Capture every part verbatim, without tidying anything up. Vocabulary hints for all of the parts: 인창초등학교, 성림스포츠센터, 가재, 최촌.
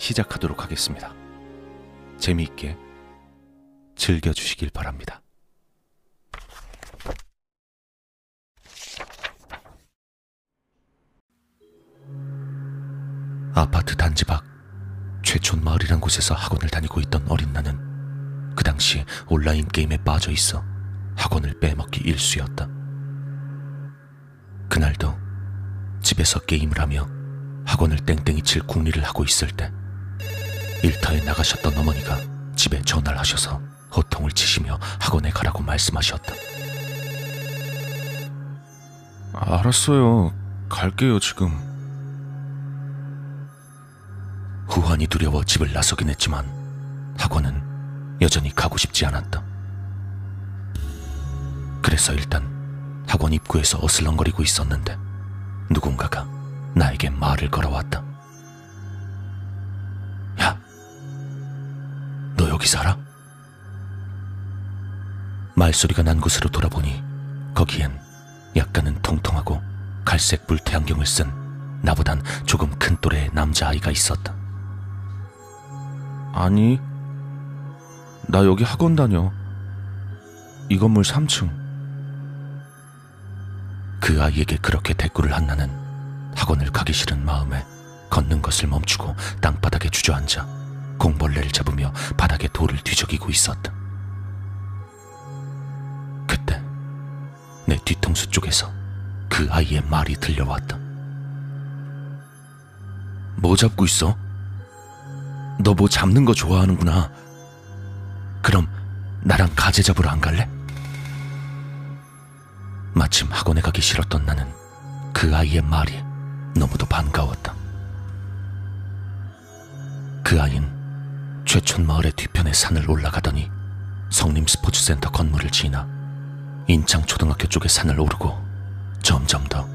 시작하도록 하겠습니다. 재미있게 즐겨주시길 바랍니다. 아파트 단지 밖 최촌 마을이란 곳에서 학원을 다니고 있던 어린 나는 그 당시 온라인 게임에 빠져 있어 학원을 빼먹기 일쑤였다. 그날도 집에서 게임을 하며 학원을 땡땡이 칠 궁리를 하고 있을 때 일터에 나가셨던 어머니가 집에 전화를 하셔서 호통을 치시며 학원에 가라고 말씀하셨다. 알았어요. 갈게요, 지금. 후환이 두려워 집을 나서긴 했지만 학원은 여전히 가고 싶지 않았다. 그래서 일단 학원 입구에서 어슬렁거리고 있었는데 누군가가 나에게 말을 걸어왔다. 야, 너 여기 살아? 말소리가 난 곳으로 돌아보니 거기엔 약간은 통통하고 갈색 물태 안경을 쓴 나보단 조금 큰 또래의 남자아이가 있었다. 아니, 나 여기 학원 다녀. 이 건물 삼 층. 그 아이에게 그렇게 대꾸를 한 나는 학원을 가기 싫은 마음에 걷는 것을 멈추고 땅바닥에 주저앉아 공벌레를 잡으며 바닥에 돌을 뒤적이고 있었다. 그때 내 뒤통수 쪽에서 그 아이의 말이 들려왔다. 뭐 잡고 있어? 너 뭐 잡는 거 좋아하는구나. 그럼 나랑 가재 잡으러 안 갈래? 마침 학원에 가기 싫었던 나는 그 아이의 말이 너무도 반가웠다. 그 아이는 최촌 마을의 뒤편의 산을 올라가더니 성림스포츠센터 건물을 지나 인창초등학교 쪽의 산을 오르고 점점 더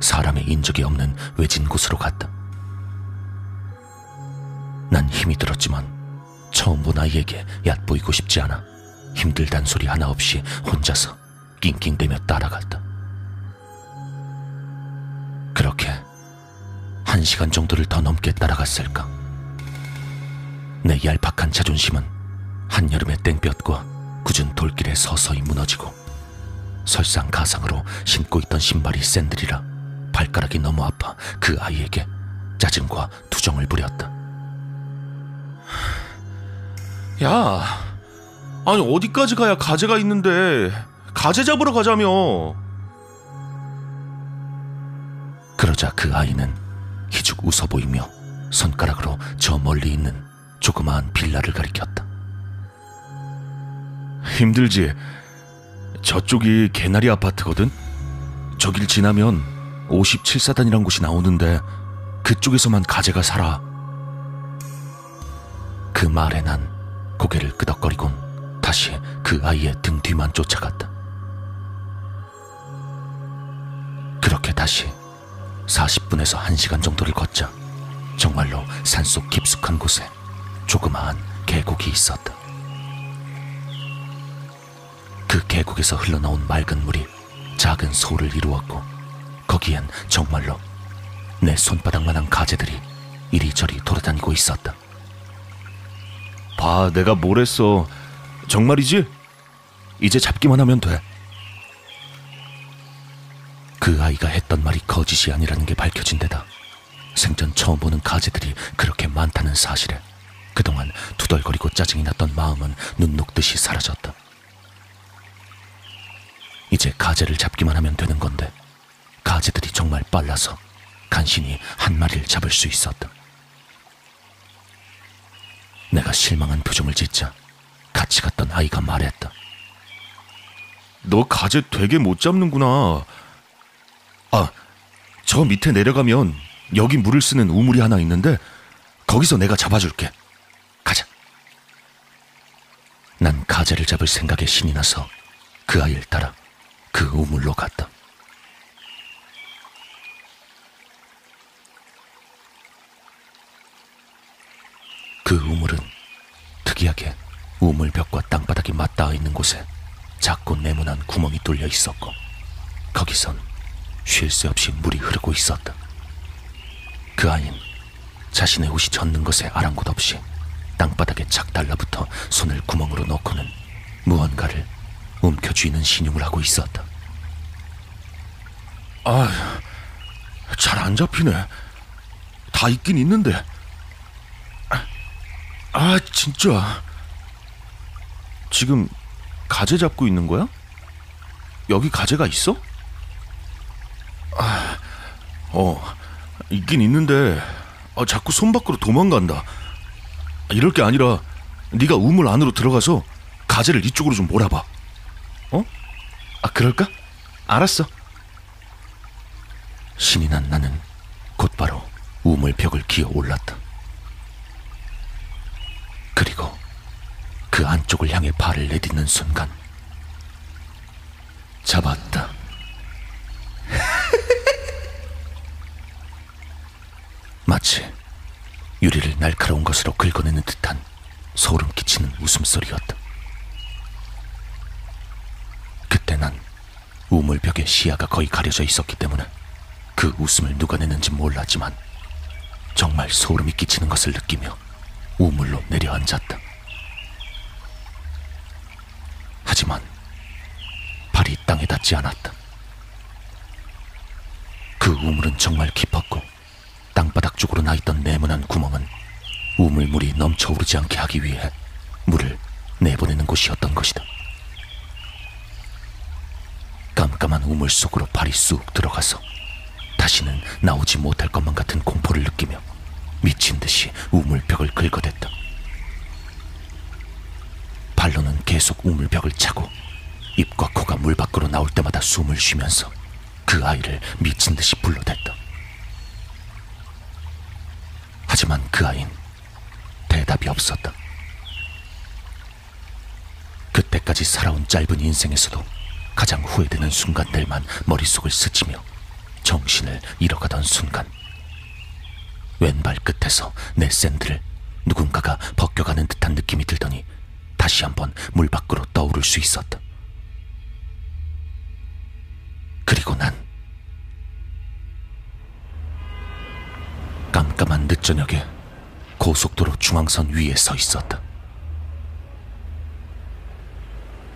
사람의 인적이 없는 외진 곳으로 갔다. 난 힘이 들었지만 처음 본 아이에게 얕보이고 싶지 않아 힘들단 소리 하나 없이 혼자서 낑낑대며 따라갔다. 그렇게 한 시간 정도를 더 넘게 따라갔을까. 내 얄팍한 자존심은 한여름의 땡볕과 굳은 돌길에 서서히 무너지고 설상가상으로 신고 있던 신발이 샌들이라 발가락이 너무 아파 그 아이에게 짜증과 투정을 부렸다. 야, 아니 어디까지 가야 가재가 있는데. 가재 잡으러 가자며. 그러자 그 아이는 희죽 웃어 보이며 손가락으로 저 멀리 있는 조그마한 빌라를 가리켰다. 힘들지? 저쪽이 개나리 아파트거든? 저길 지나면 오십칠 사단이란 곳이 나오는데 그쪽에서만 가재가 살아. 그 말에 난 고개를 끄덕거리곤 다시 그 아이의 등 뒤만 쫓아갔다. 그렇게 다시 사십 분에서 한 시간 정도를 걷자 정말로 산속 깊숙한 곳에 조그마한 계곡이 있었다. 그 계곡에서 흘러나온 맑은 물이 작은 소를 이루었고 거기엔 정말로 내 손바닥만한 가재들이 이리저리 돌아다니고 있었다. 봐, 내가 뭘 했어. 정말이지? 이제 잡기만 하면 돼. 그 아이가 했던 말이 거짓이 아니라는 게 밝혀진 데다 생전 처음 보는 가재들이 그렇게 많다는 사실에 그동안 투덜거리고 짜증이 났던 마음은 눈 녹듯이 사라졌다. 이제 가재를 잡기만 하면 되는 건데 가재들이 정말 빨라서 간신히 한 마리를 잡을 수 있었다. 내가 실망한 표정을 짓자 같이 갔던 아이가 말했다. 너 가재 되게 못 잡는구나. 아, 저 밑에 내려가면 여기 물을 쓰는 우물이 하나 있는데 거기서 내가 잡아줄게. 가자. 난 가재를 잡을 생각에 신이 나서 그 아이를 따라 그 우물로 갔다. 그 우물은 특이하게 우물 벽과 땅바닥이 맞닿아 있는 곳에 작고 네모난 구멍이 뚫려 있었고 거기선 쉴 새 없이 물이 흐르고 있었다. 그 아이는 자신의 옷이 젖는 것에 아랑곳 없이 땅바닥에 착 달라붙어 손을 구멍으로 넣고는 무언가를 움켜쥐는 시늉을 하고 있었다. 아, 잘 안 잡히네. 다 있긴 있는데. 아, 진짜. 지금 가재 잡고 있는 거야? 여기 가재가 있어? 아, 어, 있긴 있는데 아, 자꾸 손 밖으로 도망간다. 이럴 게 아니라 네가 우물 안으로 들어가서 가재를 이쪽으로 좀 몰아봐. 어? 아, 그럴까? 알았어. 신이 난 나는 곧바로 우물 벽을 기어 올랐다. 그리고 그 안쪽을 향해 발을 내딛는 순간 잡았다. 마치 유리를 날카로운 것으로 긁어내는 듯한 소름 끼치는 웃음소리였다. 그때 난 우물벽에 시야가 거의 가려져 있었기 때문에 그 웃음을 누가 내는지 몰랐지만 정말 소름이 끼치는 것을 느끼며 우물로 내려앉았다. 하지만 발이 땅에 닿지 않았다. 그 우물은 정말 깊었고 땅바닥 쪽으로 나있던 네모난 구멍은 우물물이 넘쳐오르지 않게 하기 위해 물을 내보내는 곳이었던 것이다. 깜깜한 우물 속으로 발이 쑥 들어가서 다시는 나오지 못할 것만 같은 공포를 느끼며 미친 듯이 우물벽을 긁어댔다. 발로는 계속 우물벽을 차고 입과 코가 물 밖으로 나올 때마다 숨을 쉬면서 그 아이를 미친 듯이 불러댔다. 하지만 그 아이는 대답이 없었다. 그때까지 살아온 짧은 인생에서도 가장 후회되는 순간들만 머릿속을 스치며 정신을 잃어가던 순간 왼발 끝에서 내 샌들을 누군가가 벗겨가는 듯한 느낌이 들더니 다시 한번 물 밖으로 떠오를 수 있었다. 그리고 난 깜깜한 늦저녁에 고속도로 중앙선 위에 서 있었다.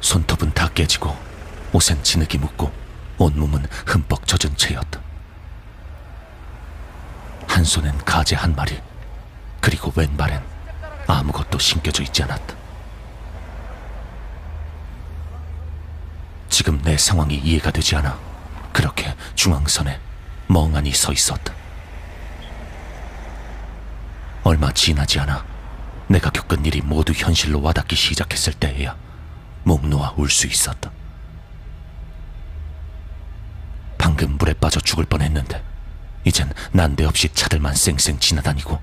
손톱은 다 깨지고 옷엔 진흙이 묻고 온몸은 흠뻑 젖은 채였다. 한 손엔 가재 한 마리, 그리고 왼발엔 아무것도 신겨져 있지 않았다. 지금 내 상황이 이해가 되지 않아 그렇게 중앙선에 멍하니 서 있었다. 얼마 지나지 않아 내가 겪은 일이 모두 현실로 와닿기 시작했을 때에야 목 놓아 울 수 있었다. 방금 물에 빠져 죽을 뻔했는데 이젠 난데없이 차들만 쌩쌩 지나다니고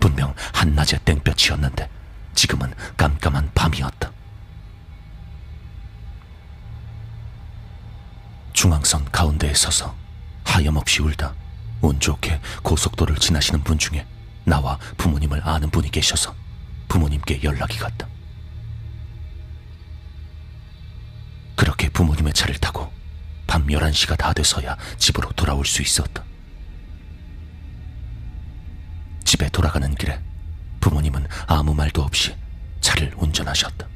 분명 한낮의 땡볕이었는데 지금은 깜깜한 밤이었다. 중앙선 가운데에 서서 하염없이 울다 운 좋게 고속도로를 지나시는 분 중에 나와 부모님을 아는 분이 계셔서 부모님께 연락이 갔다. 그렇게 부모님의 차를 타고 밤 열한 시가 다 돼서야 집으로 돌아올 수 있었다. 집에 돌아가는 길에 부모님은 아무 말도 없이 차를 운전하셨다.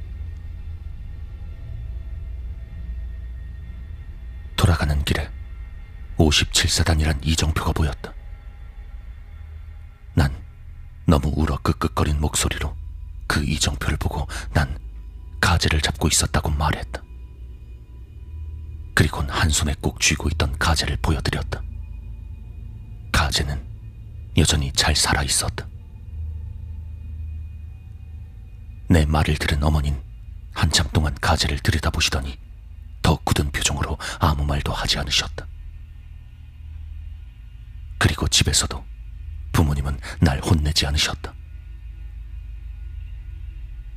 돌아가는 길에 오십칠 사단이란 이정표가 보였다. 난 너무 울어 끄끄거린 목소리로 그 이정표를 보고 난 가재를 잡고 있었다고 말했다. 그리곤 한손에 꼭 쥐고 있던 가재를 보여드렸다. 가재는 여전히 잘 살아있었다. 내 말을 들은 어머니는 한참 동안 가재를 들여다보시더니 더 굳은 표정으로 아무 말도 하지 않으셨다. 그리고 집에서도 부모님은 날 혼내지 않으셨다.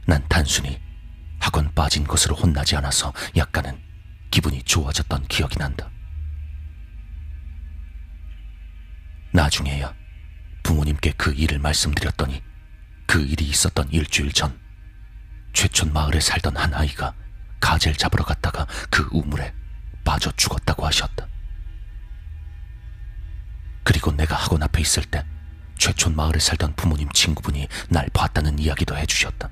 난 단순히 학원 빠진 것으로 혼나지 않아서 약간은 기분이 좋아졌던 기억이 난다. 나중에야 부모님께 그 일을 말씀드렸더니 그 일이 있었던 일주일 전 최촌 마을에 살던 한 아이가 가재를 잡으러 갔다가 그 우물에 빠져 죽었다고 하셨다. 그리고 내가 학원 앞에 있을 때 최촌 마을에 살던 부모님 친구분이 날 봤다는 이야기도 해주셨다.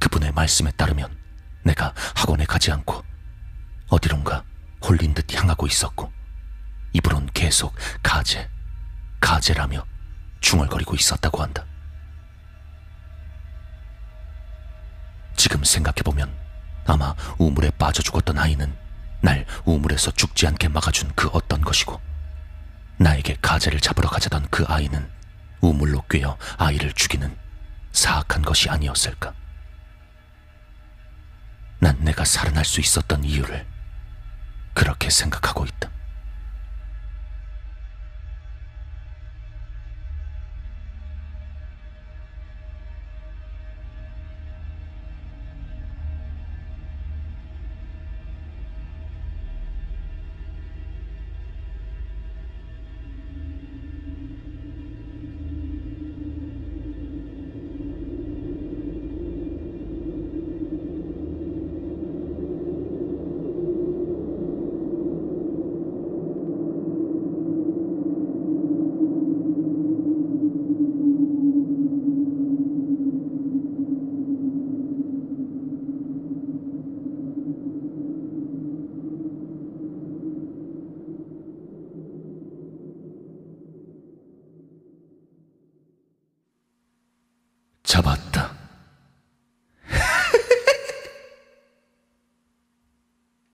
그분의 말씀에 따르면 내가 학원에 가지 않고 어디론가 홀린 듯 향하고 있었고 입으론 계속 가재, 가재라며 중얼거리고 있었다고 한다. 지금 생각해보면 아마 우물에 빠져 죽었던 아이는 날 우물에서 죽지 않게 막아준 그 어떤 것이고 나에게 가재를 잡으러 가자던 그 아이는 우물로 꿰어 아이를 죽이는 사악한 것이 아니었을까. 난 내가 살아날 수 있었던 이유를 그렇게 생각하고 있다. 잡았다.